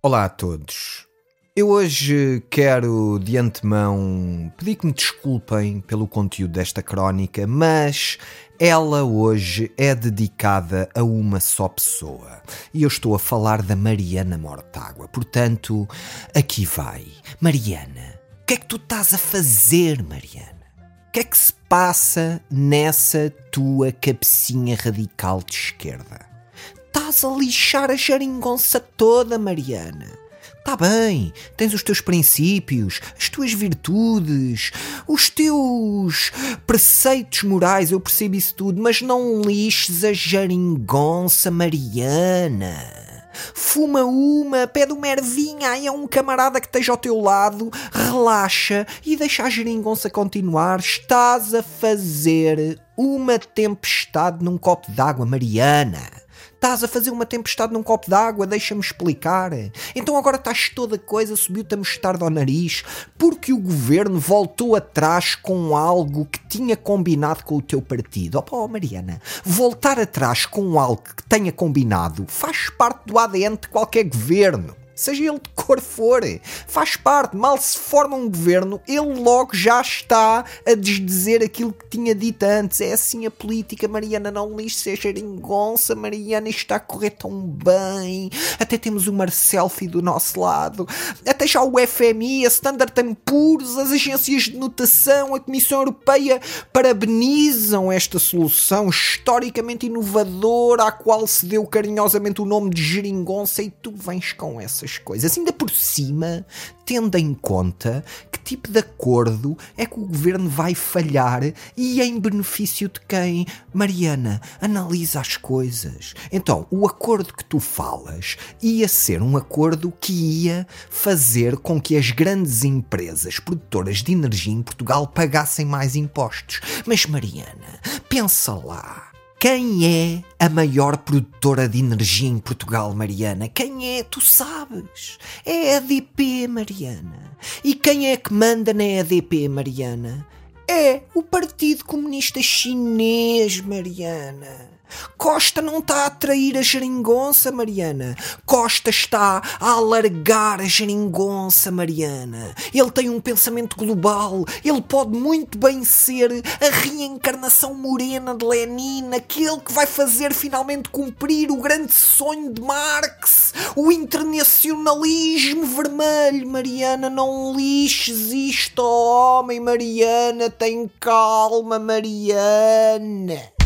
Olá a todos. Eu hoje quero de antemão pedir que me desculpem pelo conteúdo desta crónica, mas ela hoje é dedicada a uma só pessoa. E eu estou a falar da Mariana Mortágua. Portanto, aqui vai. Mariana, o que é que tu estás a fazer, Mariana? O que é que se passa nessa tua cabecinha radical de esquerda? Estás a lixar a geringonça toda, Mariana. Está bem, tens os teus princípios, as tuas virtudes, os teus preceitos morais, eu percebo isso tudo, mas não lixes a geringonça, Mariana. Fuma uma, pede uma ervinha aí a um camarada que esteja ao teu lado, relaxa e deixa a geringonça continuar. Estás a fazer uma tempestade num copo d'água, Mariana. Estás a fazer uma tempestade num copo d'água, deixa-me explicar. Então agora estás toda coisa, subiu-te a mostarda ao nariz, porque o governo voltou atrás com algo que tinha combinado com o teu partido. Opa, Mariana, voltar atrás com algo que tenha combinado faz parte do ADN de qualquer governo. Seja ele de cor for, faz parte, mal se forma um governo, ele logo já está a desdizer aquilo que tinha dito antes. É assim a política, Mariana, não lixe a geringonça, Mariana, isto está a correr tão bem, até temos o Marcelo do nosso lado, até já o FMI, a Standard & Poor's, as agências de notação, a Comissão Europeia parabenizam esta solução historicamente inovadora, à qual se deu carinhosamente o nome de geringonça, e tu vens com essas coisas, ainda por cima, tendo em conta que tipo de acordo é que o governo vai falhar e em benefício de quem? Mariana, analisa as coisas. Então, o acordo que tu falas ia ser um acordo que ia fazer com que as grandes empresas produtoras de energia em Portugal pagassem mais impostos. Mas, Mariana, pensa lá. Quem é a maior produtora de energia em Portugal, Mariana? Quem é? Tu sabes. É a EDP, Mariana. E quem é que manda na EDP, Mariana? É o Partido Comunista Chinês, Mariana. Costa não está a atrair a geringonça, Mariana. Costa está a alargar a geringonça, Mariana. Ele tem um pensamento global. Ele pode muito bem ser a reencarnação morena de Lenin, aquele que vai fazer finalmente cumprir o grande sonho de Marx, o internacionalismo vermelho. Mariana, não lixes isto, homem, Mariana. Tem calma, Mariana.